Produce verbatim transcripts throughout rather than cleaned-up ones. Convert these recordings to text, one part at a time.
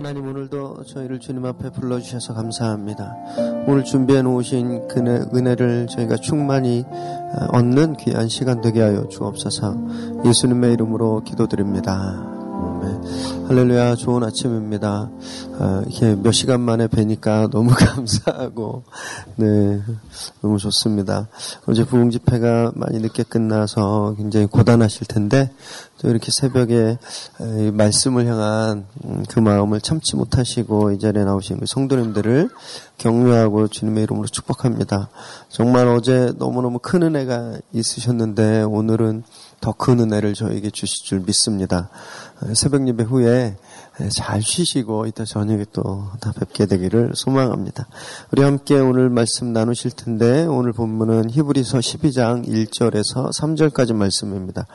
하나님, 오늘도 저희를 주님 앞에 불러주셔서 감사합니다. 오늘 준비해 놓으신 그네, 은혜를 저희가 충만히 얻는 귀한 시간 되게 하여 주옵소서. 예수님의 이름으로 기도드립니다. 네. 할렐루야. 좋은 아침입니다. 아, 이렇게 몇 시간 만에 뵈니까 너무 감사하고, 네, 너무 좋습니다. 어제 부흥집회가 많이 늦게 끝나서 굉장히 고단하실 텐데, 또 이렇게 새벽에 말씀을 향한 그 마음을 참지 못하시고 이 자리에 나오신 우리 성도님들을 격려하고 주님의 이름으로 축복합니다. 정말 어제 너무너무 큰 은혜가 있으셨는데 오늘은 더 큰 은혜를 저에게 주실 줄 믿습니다. 새벽 예배 후에 잘 쉬시고 이따 저녁에 또 다 뵙게 되기를 소망합니다. 우리 함께 오늘 말씀 나누실 텐데, 오늘 본문은 히브리서 십이 장 일 절에서 삼 절까지 말씀입니다.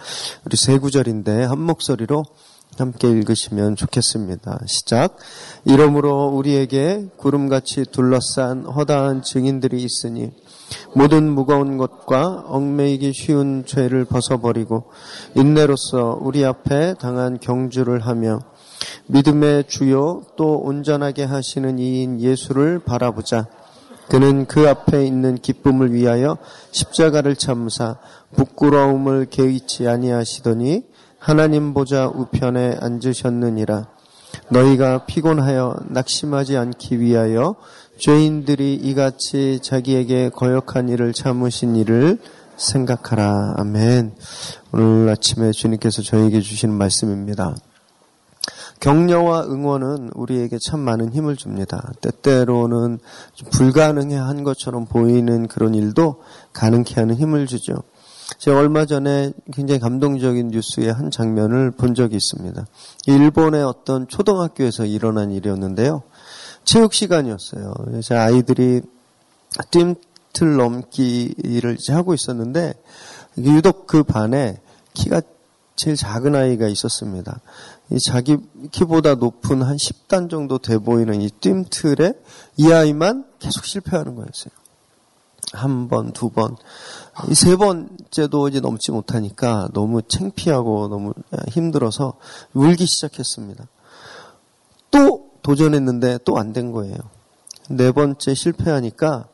우리 세 구절인데 한 목소리로 함께 읽으시면 좋겠습니다. 시작. 이러므로 우리에게 구름같이 둘러싼 허다한 증인들이 있으니 모든 무거운 것과 얽매이기 쉬운 죄를 벗어버리고 인내로써 우리 앞에 당한 경주를 하며 믿음의 주요 또 온전하게 하시는 이인 예수를 바라보자. 그는 그 앞에 있는 기쁨을 위하여 십자가를 참사 부끄러움을 개의치 아니하시더니 하나님 보좌 우편에 앉으셨느니라. 너희가 피곤하여 낙심하지 않기 위하여 죄인들이 이같이 자기에게 거역한 일을 참으신 일을 생각하라. 아멘. 오늘 아침에 주님께서 저에게 주시는 말씀입니다. 격려와 응원은 우리에게 참 많은 힘을 줍니다. 때때로는 불가능한 것처럼 보이는 그런 일도 가능케 하는 힘을 주죠. 제가 얼마 전에 굉장히 감동적인 뉴스의 한 장면을 본 적이 있습니다. 일본의 어떤 초등학교에서 일어난 일이었는데요. 체육 시간이었어요. 제 아이들이 뜀틀 넘기를 하고 있었는데, 유독 그 반에 키가 제일 작은 아이가 있었습니다. 이 자기 키보다 높은 한 십 단 정도 돼 보이는 이 뜀틀에 이 아이만 계속 실패하는 거였어요. 한 번, 두 번, 이 세 번째도 이제 넘지 못하니까 너무 창피하고 너무 힘들어서 울기 시작했습니다. 또 도전했는데 또 안 된 거예요. 네 번째 실패하니까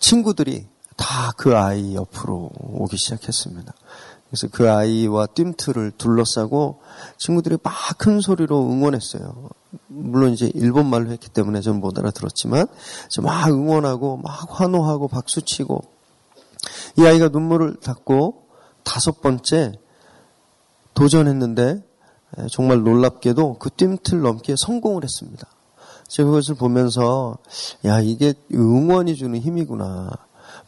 친구들이 다 그 아이 옆으로 오기 시작했습니다. 그래서 그 아이와 뜀틀을 둘러싸고 친구들이 막 큰 소리로 응원했어요. 물론 이제 일본말로 했기 때문에 저는 못 알아들었지만 막 응원하고 막 환호하고 박수치고, 이 아이가 눈물을 닦고 다섯 번째 도전했는데 정말 놀랍게도 그 뜀틀 넘기에 성공을 했습니다. 제가 그것을 보면서, 야, 이게 응원이 주는 힘이구나.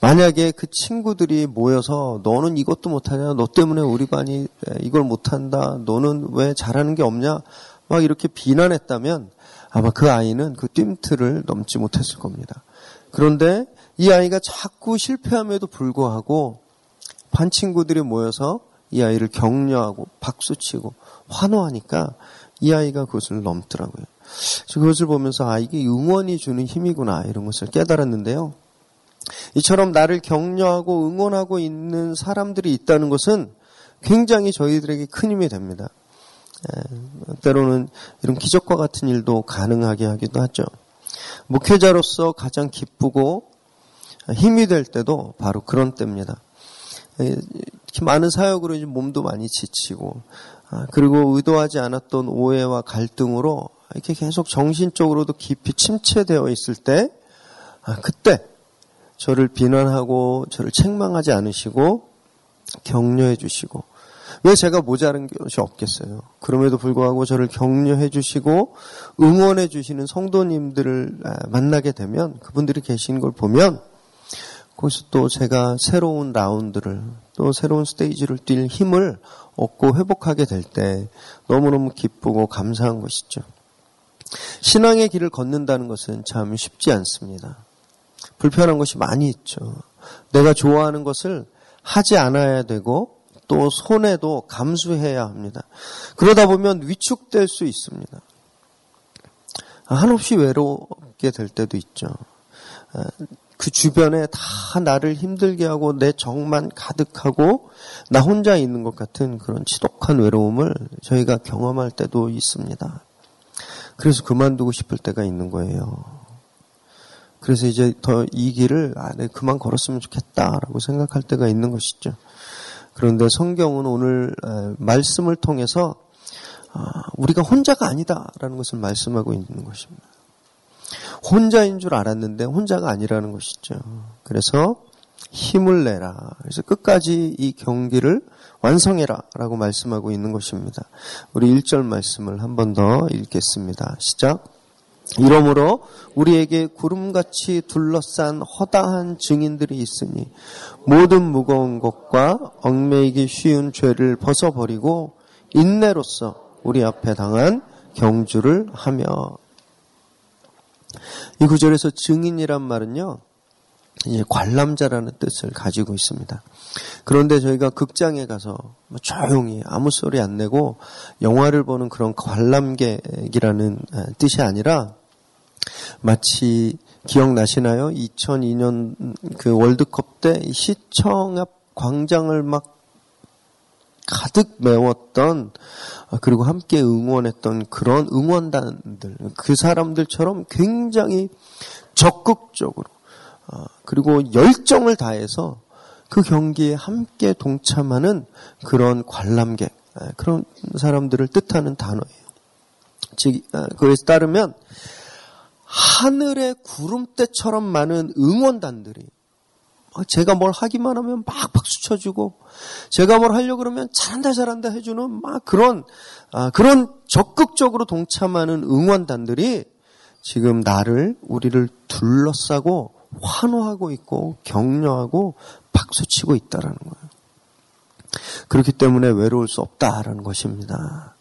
만약에 그 친구들이 모여서 너는 이것도 못하냐, 너 때문에 우리 반이 이걸 못한다, 너는 왜 잘하는 게 없냐 막 이렇게 비난했다면 아마 그 아이는 그 뜀틀을 넘지 못했을 겁니다. 그런데 이 아이가 자꾸 실패함에도 불구하고 반 친구들이 모여서 이 아이를 격려하고 박수치고 환호하니까 이 아이가 그것을 넘더라고요. 그것을 보면서, 아, 이게 응원이 주는 힘이구나, 이런 것을 깨달았는데요. 이처럼 나를 격려하고 응원하고 있는 사람들이 있다는 것은 굉장히 저희들에게 큰 힘이 됩니다. 예, 때로는 이런 기적과 같은 일도 가능하게 하기도 하죠. 목회자로서 가장 기쁘고 힘이 될 때도 바로 그런 때입니다. 예, 많은 사역으로 이제 몸도 많이 지치고, 아, 그리고 의도하지 않았던 오해와 갈등으로 이렇게 계속 정신적으로도 깊이 침체되어 있을 때, 아, 그때 저를 비난하고 저를 책망하지 않으시고 격려해 주시고, 왜 제가 모자란 것이 없겠어요. 그럼에도 불구하고 저를 격려해 주시고 응원해 주시는 성도님들을 만나게 되면, 그분들이 계신 걸 보면 거기서 또 제가 새로운 라운드를, 또 새로운 스테이지를 뛸 힘을 얻고 회복하게 될 때 너무너무 기쁘고 감사한 것이죠. 신앙의 길을 걷는다는 것은 참 쉽지 않습니다. 불편한 것이 많이 있죠. 내가 좋아하는 것을 하지 않아야 되고 또 손해도 감수해야 합니다. 그러다 보면 위축될 수 있습니다. 한없이 외롭게 될 때도 있죠. 그 주변에 다 나를 힘들게 하고 내 정만 가득하고 나 혼자 있는 것 같은 그런 지독한 외로움을 저희가 경험할 때도 있습니다. 그래서 그만두고 싶을 때가 있는 거예요. 그래서 이제 더 이 길을 아, 네, 그만 걸었으면 좋겠다라고 생각할 때가 있는 것이죠. 그런데 성경은 오늘 말씀을 통해서 우리가 혼자가 아니다라는 것을 말씀하고 있는 것입니다. 혼자인 줄 알았는데 혼자가 아니라는 것이죠. 그래서 힘을 내라. 그래서 끝까지 이 경기를 완성해라 라고 말씀하고 있는 것입니다. 우리 일 절 말씀을 한 번 더 읽겠습니다. 시작. 이러므로 우리에게 구름같이 둘러싼 허다한 증인들이 있으니 모든 무거운 것과 얽매이기 쉬운 죄를 벗어버리고 인내로써 우리 앞에 당한 경주를 하며. 이 구절에서 증인이란 말은요, 이제 관람자라는 뜻을 가지고 있습니다. 그런데 저희가 극장에 가서 조용히 아무 소리 안 내고 영화를 보는 그런 관람객이라는 뜻이 아니라, 마치 기억나시나요? 이천이 년 그 월드컵 때 시청 앞 광장을 막 가득 메웠던, 그리고 함께 응원했던 그런 응원단들, 그 사람들처럼 굉장히 적극적으로 그리고 열정을 다해서 그 경기에 함께 동참하는 그런 관람객, 그런 사람들을 뜻하는 단어예요. 즉, 그에 따르면 하늘의 구름대처럼 많은 응원단들이 제가 뭘 하기만 하면 막 박수 쳐주고, 제가 뭘 하려고 그러면 잘한다 잘한다 해주는 막 그런 그런 적극적으로 동참하는 응원단들이 지금 나를, 우리를 둘러싸고 환호하고 있고 격려하고 박수치고 있다라는 거예요. 그렇기 때문에 외로울 수 없다라는 것입니다.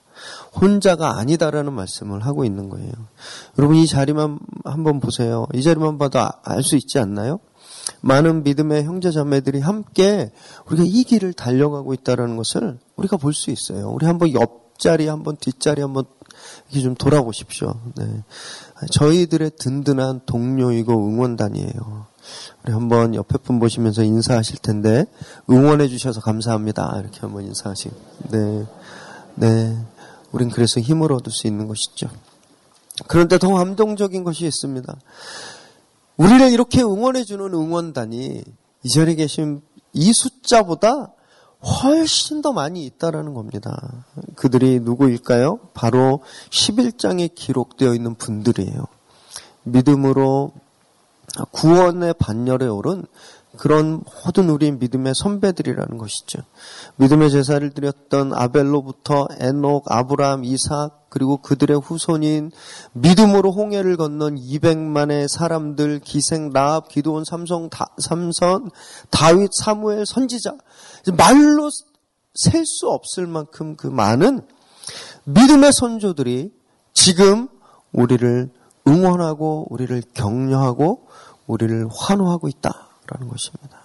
혼자가 아니다라는 말씀을 하고 있는 거예요. 여러분, 이 자리만 한번 보세요. 이 자리만 봐도 알 수 있지 않나요? 많은 믿음의 형제 자매들이 함께 우리가 이 길을 달려가고 있다라는 것을 우리가 볼 수 있어요. 우리 한번 옆자리 한번 뒷자리 한번 이렇게 좀 돌아보십시오. 네. 저희들의 든든한 동료이고 응원단이에요. 우리 한번 옆에 분 보시면서 인사하실 텐데, 응원해 주셔서 감사합니다. 이렇게 한번 인사하시고. 네. 네. 우린 그래서 힘을 얻을 수 있는 것이죠. 그런데 더 감동적인 것이 있습니다. 우리를 이렇게 응원해 주는 응원단이 이 자리에 계신 이 숫자보다 훨씬 더 많이 있다라는 겁니다. 그들이 누구일까요? 바로 십일 장에 기록되어 있는 분들이에요. 믿음으로 구원의 반열에 오른 그런 모든 우리의 믿음의 선배들이라는 것이죠. 믿음의 제사를 드렸던 아벨로부터 에녹, 아브라함, 이삭, 그리고 그들의 후손인 믿음으로 홍해를 건넌 이백만의 사람들, 기생, 라합, 기드온, 삼성, 다, 삼선, 다윗, 사무엘, 선지자, 말로 셀 수 없을 만큼 그 많은 믿음의 선조들이 지금 우리를 응원하고 우리를 격려하고 우리를 환호하고 있다 라는 것입니다.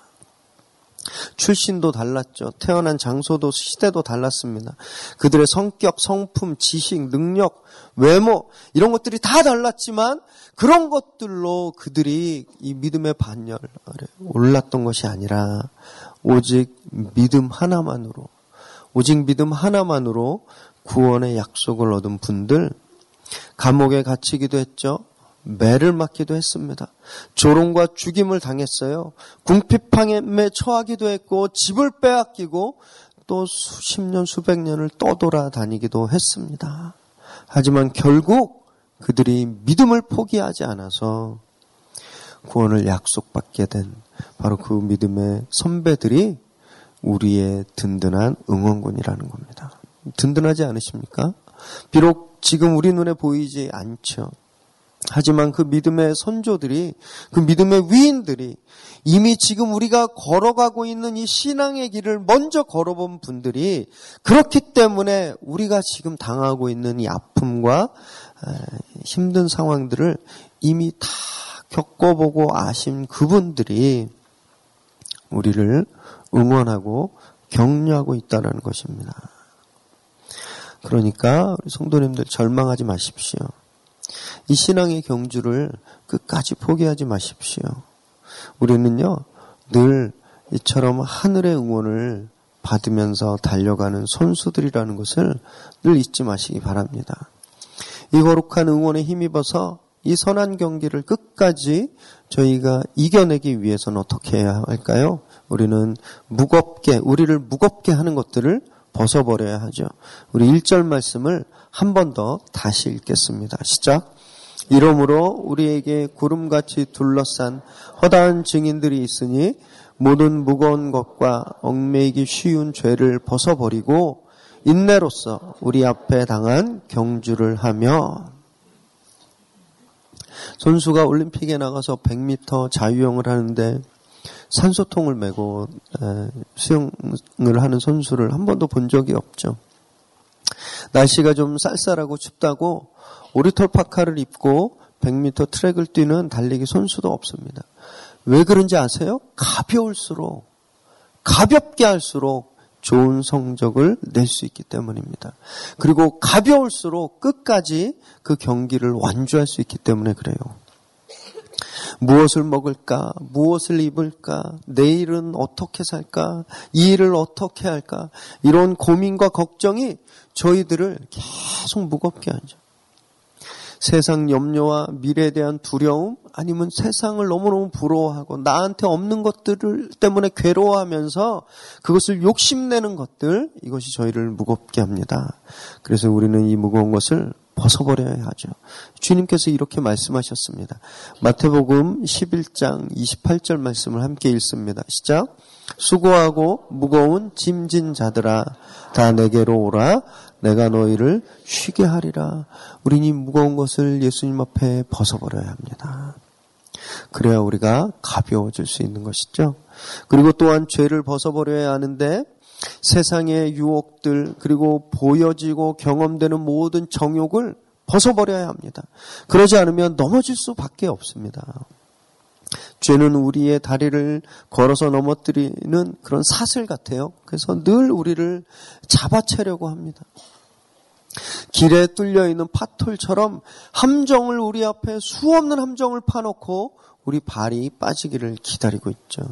출신도 달랐죠. 태어난 장소도 시대도 달랐습니다. 그들의 성격, 성품, 지식, 능력, 외모, 이런 것들이 다 달랐지만 그런 것들로 그들이 이 믿음의 반열에 올랐던 것이 아니라, 오직 믿음 하나만으로, 오직 믿음 하나만으로 구원의 약속을 얻은 분들, 감옥에 갇히기도 했죠. 매를 맞기도 했습니다. 조롱과 죽임을 당했어요. 궁핍함에 처하기도 했고, 집을 빼앗기고, 또 수십 년, 수백 년을 떠돌아 다니기도 했습니다. 하지만 결국 그들이 믿음을 포기하지 않아서 구원을 약속받게 된 바로 그 믿음의 선배들이 우리의 든든한 응원군이라는 겁니다. 든든하지 않으십니까? 비록 지금 우리 눈에 보이지 않죠. 하지만 그 믿음의 선조들이, 그 믿음의 위인들이, 이미 지금 우리가 걸어가고 있는 이 신앙의 길을 먼저 걸어본 분들이, 그렇기 때문에 우리가 지금 당하고 있는 이 아픔과 힘든 상황들을 이미 다 겪어보고 아신 그분들이 우리를 응원하고 격려하고 있다는 것입니다. 그러니까 우리 성도님들, 절망하지 마십시오. 이 신앙의 경주를 끝까지 포기하지 마십시오. 우리는요, 늘 이처럼 하늘의 응원을 받으면서 달려가는 선수들이라는 것을 늘 잊지 마시기 바랍니다. 이 거룩한 응원에 힘입어서 이 선한 경기를 끝까지 저희가 이겨내기 위해서는 어떻게 해야 할까요? 우리는 무겁게, 우리를 무겁게 하는 것들을 벗어버려야 하죠. 우리 일 절 말씀을 한 번 더 다시 읽겠습니다. 시작. 이러므로 우리에게 구름같이 둘러싼 허다한 증인들이 있으니 모든 무거운 것과 얽매이기 쉬운 죄를 벗어버리고 인내로써 우리 앞에 당한 경주를 하며. 선수가 올림픽에 나가서 백 미터 자유형을 하는데 산소통을 메고 수영을 하는 선수를 한 번도 본 적이 없죠. 날씨가 좀 쌀쌀하고 춥다고 오리털 파카를 입고 백 미터 트랙을 뛰는 달리기 선수도 없습니다. 왜 그런지 아세요? 가벼울수록, 가볍게 할수록 좋은 성적을 낼 수 있기 때문입니다. 그리고 가벼울수록 끝까지 그 경기를 완주할 수 있기 때문에 그래요. 무엇을 먹을까? 무엇을 입을까? 내일은 어떻게 살까? 이 일을 어떻게 할까? 이런 고민과 걱정이 저희들을 계속 무겁게 하죠. 세상 염려와 미래에 대한 두려움, 아니면 세상을 너무너무 부러워하고 나한테 없는 것들 때문에 괴로워하면서 그것을 욕심내는 것들, 이것이 저희를 무겁게 합니다. 그래서 우리는 이 무거운 것을 벗어버려야 하죠. 주님께서 이렇게 말씀하셨습니다. 마태복음 십일 장 이십팔 절 말씀을 함께 읽습니다. 시작. 수고하고 무거운 짐진 자들아 다 내게로 오라 내가 너희를 쉬게 하리라. 우린 이 무거운 것을 예수님 앞에 벗어버려야 합니다. 그래야 우리가 가벼워질 수 있는 것이죠. 그리고 또한 죄를 벗어버려야 하는데 세상의 유혹들 그리고 보여지고 경험되는 모든 정욕을 벗어버려야 합니다. 그러지 않으면 넘어질 수밖에 없습니다. 죄는 우리의 다리를 걸어서 넘어뜨리는 그런 사슬 같아요. 그래서 늘 우리를 잡아채려고 합니다. 길에 뚫려있는 파톨처럼 함정을 우리 앞에 수없는 함정을 파놓고 우리 발이 빠지기를 기다리고 있죠.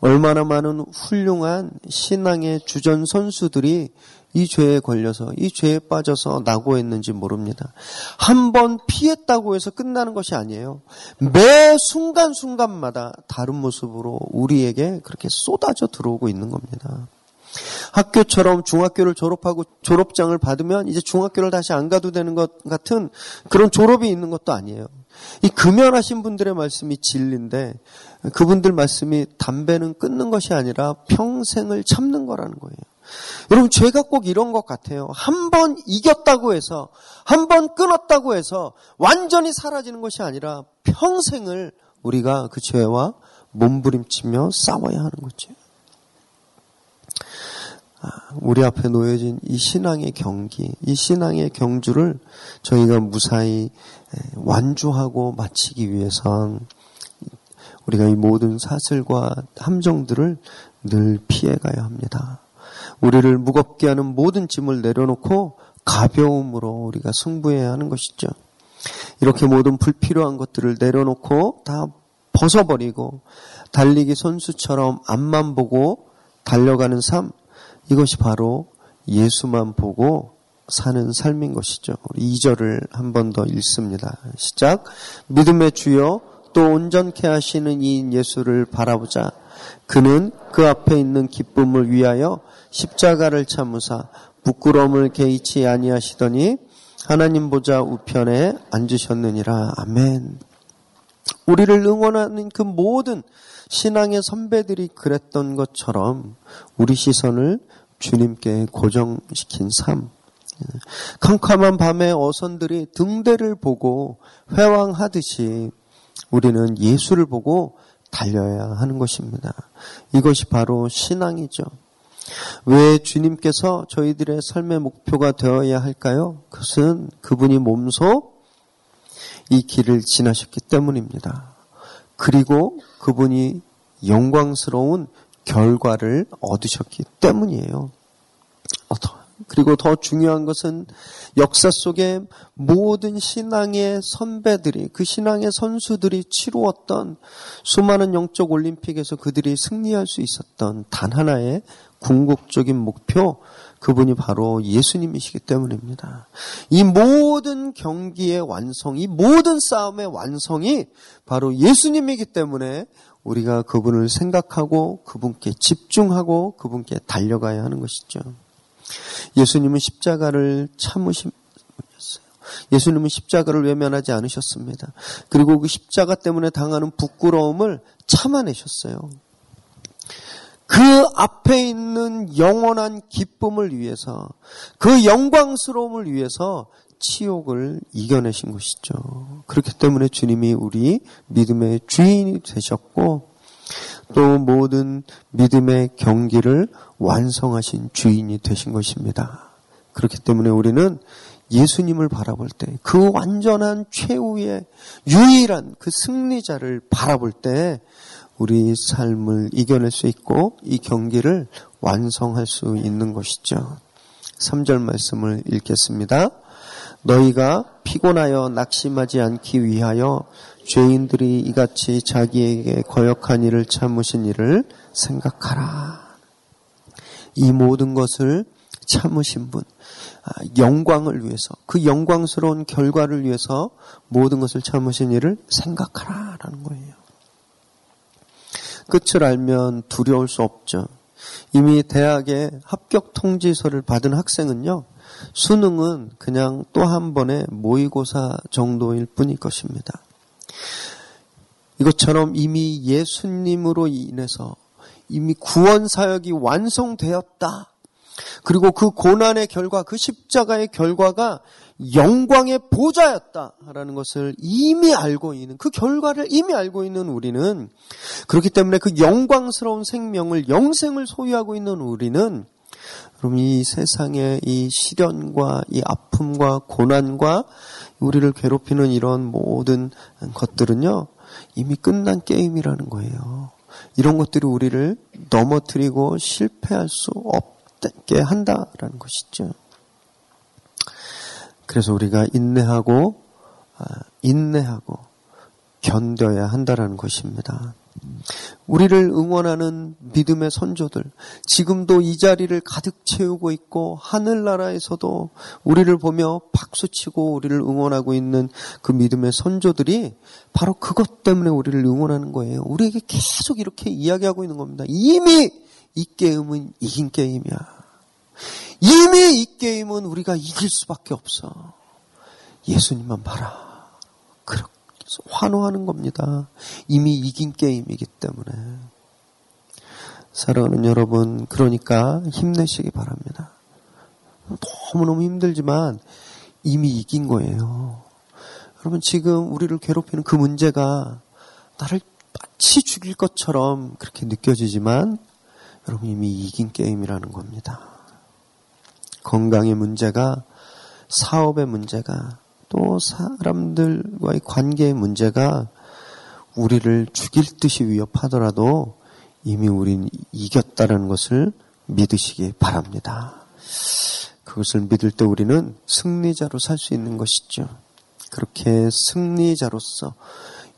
얼마나 많은 훌륭한 신앙의 주전 선수들이 이 죄에 걸려서 이 죄에 빠져서 낙오했는지 모릅니다. 한 번 피했다고 해서 끝나는 것이 아니에요. 매 순간순간마다 다른 모습으로 우리에게 그렇게 쏟아져 들어오고 있는 겁니다. 학교처럼 중학교를 졸업하고 졸업장을 받으면 이제 중학교를 다시 안 가도 되는 것 같은 그런 졸업이 있는 것도 아니에요. 이 금연하신 분들의 말씀이 진리인데 그분들 말씀이 담배는 끊는 것이 아니라 평생을 참는 거라는 거예요. 여러분 죄가 꼭 이런 것 같아요. 한 번 이겼다고 해서 한 번 끊었다고 해서 완전히 사라지는 것이 아니라 평생을 우리가 그 죄와 몸부림치며 싸워야 하는 거죠. 우리 앞에 놓여진 이 신앙의 경기, 이 신앙의 경주를 저희가 무사히 완주하고 마치기 위해선 우리가 이 모든 사슬과 함정들을 늘 피해가야 합니다. 우리를 무겁게 하는 모든 짐을 내려놓고 가벼움으로 우리가 승부해야 하는 것이죠. 이렇게 모든 불필요한 것들을 내려놓고 다 벗어버리고 달리기 선수처럼 앞만 보고 달려가는 삶, 이것이 바로 예수만 보고 사는 삶인 것이죠. 우리 이 절을 한 번 더 읽습니다. 시작. 믿음의 주여 또 온전케 하시는 이인 예수를 바라보자. 그는 그 앞에 있는 기쁨을 위하여 십자가를 참으사 부끄러움을 개의치 아니하시더니 하나님 보좌 우편에 앉으셨느니라. 아멘. 우리를 응원하는 그 모든 신앙의 선배들이 그랬던 것처럼 우리 시선을 주님께 고정시킨 삶. 캄캄한 밤에 어선들이 등대를 보고 회왕하듯이 우리는 예수를 보고 달려야 하는 것입니다. 이것이 바로 신앙이죠. 왜 주님께서 저희들의 삶의 목표가 되어야 할까요? 그것은 그분이 몸소 이 길을 지나셨기 때문입니다. 그리고 그분이 영광스러운 결과를 얻으셨기 때문이에요. 그리고 더 중요한 것은 역사 속에 모든 신앙의 선배들이, 그 신앙의 선수들이 치루었던 수많은 영적 올림픽에서 그들이 승리할 수 있었던 단 하나의 궁극적인 목표, 그분이 바로 예수님이시기 때문입니다. 이 모든 경기의 완성, 이 모든 싸움의 완성이 바로 예수님이기 때문에 우리가 그분을 생각하고 그분께 집중하고 그분께 달려가야 하는 것이죠. 예수님은 십자가를 참으셨어요. 예수님은 십자가를 외면하지 않으셨습니다. 그리고 그 십자가 때문에 당하는 부끄러움을 참아내셨어요. 그 앞에 있는 영원한 기쁨을 위해서, 그 영광스러움을 위해서 치욕을 이겨내신 것이죠. 그렇기 때문에 주님이 우리 믿음의 주인이 되셨고 또 모든 믿음의 경기를 완성하신 주인이 되신 것입니다. 그렇기 때문에 우리는 예수님을 바라볼 때, 그 완전한 최후의 유일한 그 승리자를 바라볼 때 우리 삶을 이겨낼 수 있고 이 경기를 완성할 수 있는 것이죠. 삼 절 말씀을 읽겠습니다. 너희가 피곤하여 낙심하지 않기 위하여 죄인들이 이같이 자기에게 거역한 일을 참으신 일을 생각하라. 이 모든 것을 참으신 분, 영광을 위해서, 그 영광스러운 결과를 위해서 모든 것을 참으신 일을 생각하라 라는 거예요. 끝을 알면 두려울 수 없죠. 이미 대학에 합격 통지서를 받은 학생은요, 수능은 그냥 또 한 번의 모의고사 정도일 뿐일 것입니다. 이것처럼 이미 예수님으로 인해서 이미 구원 사역이 완성되었다. 그리고 그 고난의 결과, 그 십자가의 결과가 영광의 보좌였다라는 것을 이미 알고 있는, 그 결과를 이미 알고 있는 우리는, 그렇기 때문에 그 영광스러운 생명을, 영생을 소유하고 있는 우리는 그럼 이 세상의 이 시련과 이 아픔과 고난과 우리를 괴롭히는 이런 모든 것들은요, 이미 끝난 게임이라는 거예요. 이런 것들이 우리를 넘어뜨리고 실패할 수 없게 한다라는 것이죠. 그래서 우리가 인내하고 인내하고 견뎌야 한다라는 것입니다. 우리를 응원하는 믿음의 선조들, 지금도 이 자리를 가득 채우고 있고 하늘나라에서도 우리를 보며 박수치고 우리를 응원하고 있는 그 믿음의 선조들이 바로 그것 때문에 우리를 응원하는 거예요. 우리에게 계속 이렇게 이야기하고 있는 겁니다. 이미 이 게임은 이긴 게임이야. 이미 이 게임은 우리가 이길 수밖에 없어. 예수님만 봐라. 그렇게 환호하는 겁니다. 이미 이긴 게임이기 때문에. 사랑하는 여러분, 그러니까 힘내시기 바랍니다. 너무너무 힘들지만 이미 이긴 거예요. 여러분, 지금 우리를 괴롭히는 그 문제가 나를 마치 죽일 것처럼 그렇게 느껴지지만 여러분, 이미 이긴 게임이라는 겁니다. 건강의 문제가, 사업의 문제가, 또 사람들과의 관계의 문제가 우리를 죽일 듯이 위협하더라도 이미 우린 이겼다는 것을 믿으시기 바랍니다. 그것을 믿을 때 우리는 승리자로 살 수 있는 것이죠. 그렇게 승리자로서,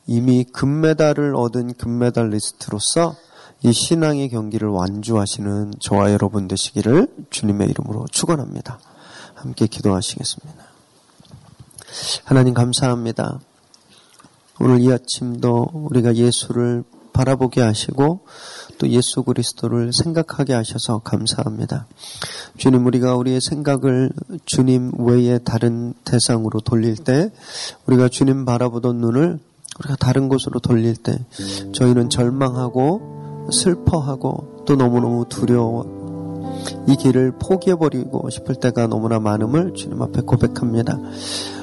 이미 금메달을 얻은 금메달리스트로서 이 신앙의 경기를 완주하시는 저와 여러분 되시기를 주님의 이름으로 축원합니다. 함께 기도하시겠습니다. 하나님 감사합니다. 오늘 이 아침도 우리가 예수를 바라보게 하시고 또 예수 그리스도를 생각하게 하셔서 감사합니다. 주님, 우리가 우리의 생각을 주님 외에 다른 대상으로 돌릴 때, 우리가 주님 바라보던 눈을 우리가 다른 곳으로 돌릴 때 저희는 절망하고 슬퍼하고 또 너무너무 두려워, 이 길을 포기해버리고 싶을 때가 너무나 많음을 주님 앞에 고백합니다.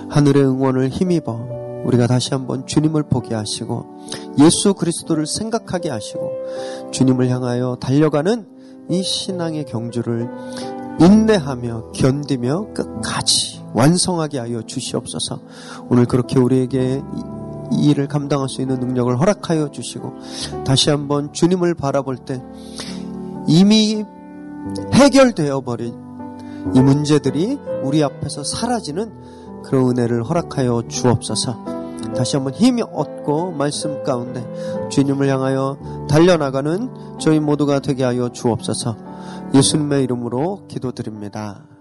하늘의 응원을 힘입어 우리가 다시 한번 주님을 보게 하시고 예수 그리스도를 생각하게 하시고 주님을 향하여 달려가는 이 신앙의 경주를 인내하며 견디며 끝까지 완성하게 하여 주시옵소서. 오늘 그렇게 우리에게 이 일을 감당할 수 있는 능력을 허락하여 주시고 다시 한번 주님을 바라볼 때 이미 해결되어버린 이 문제들이 우리 앞에서 사라지는 그런 은혜를 허락하여 주옵소서. 다시 한번 힘이 얻고 말씀 가운데 주님을 향하여 달려나가는 저희 모두가 되게 하여 주옵소서. 예수님의 이름으로 기도드립니다.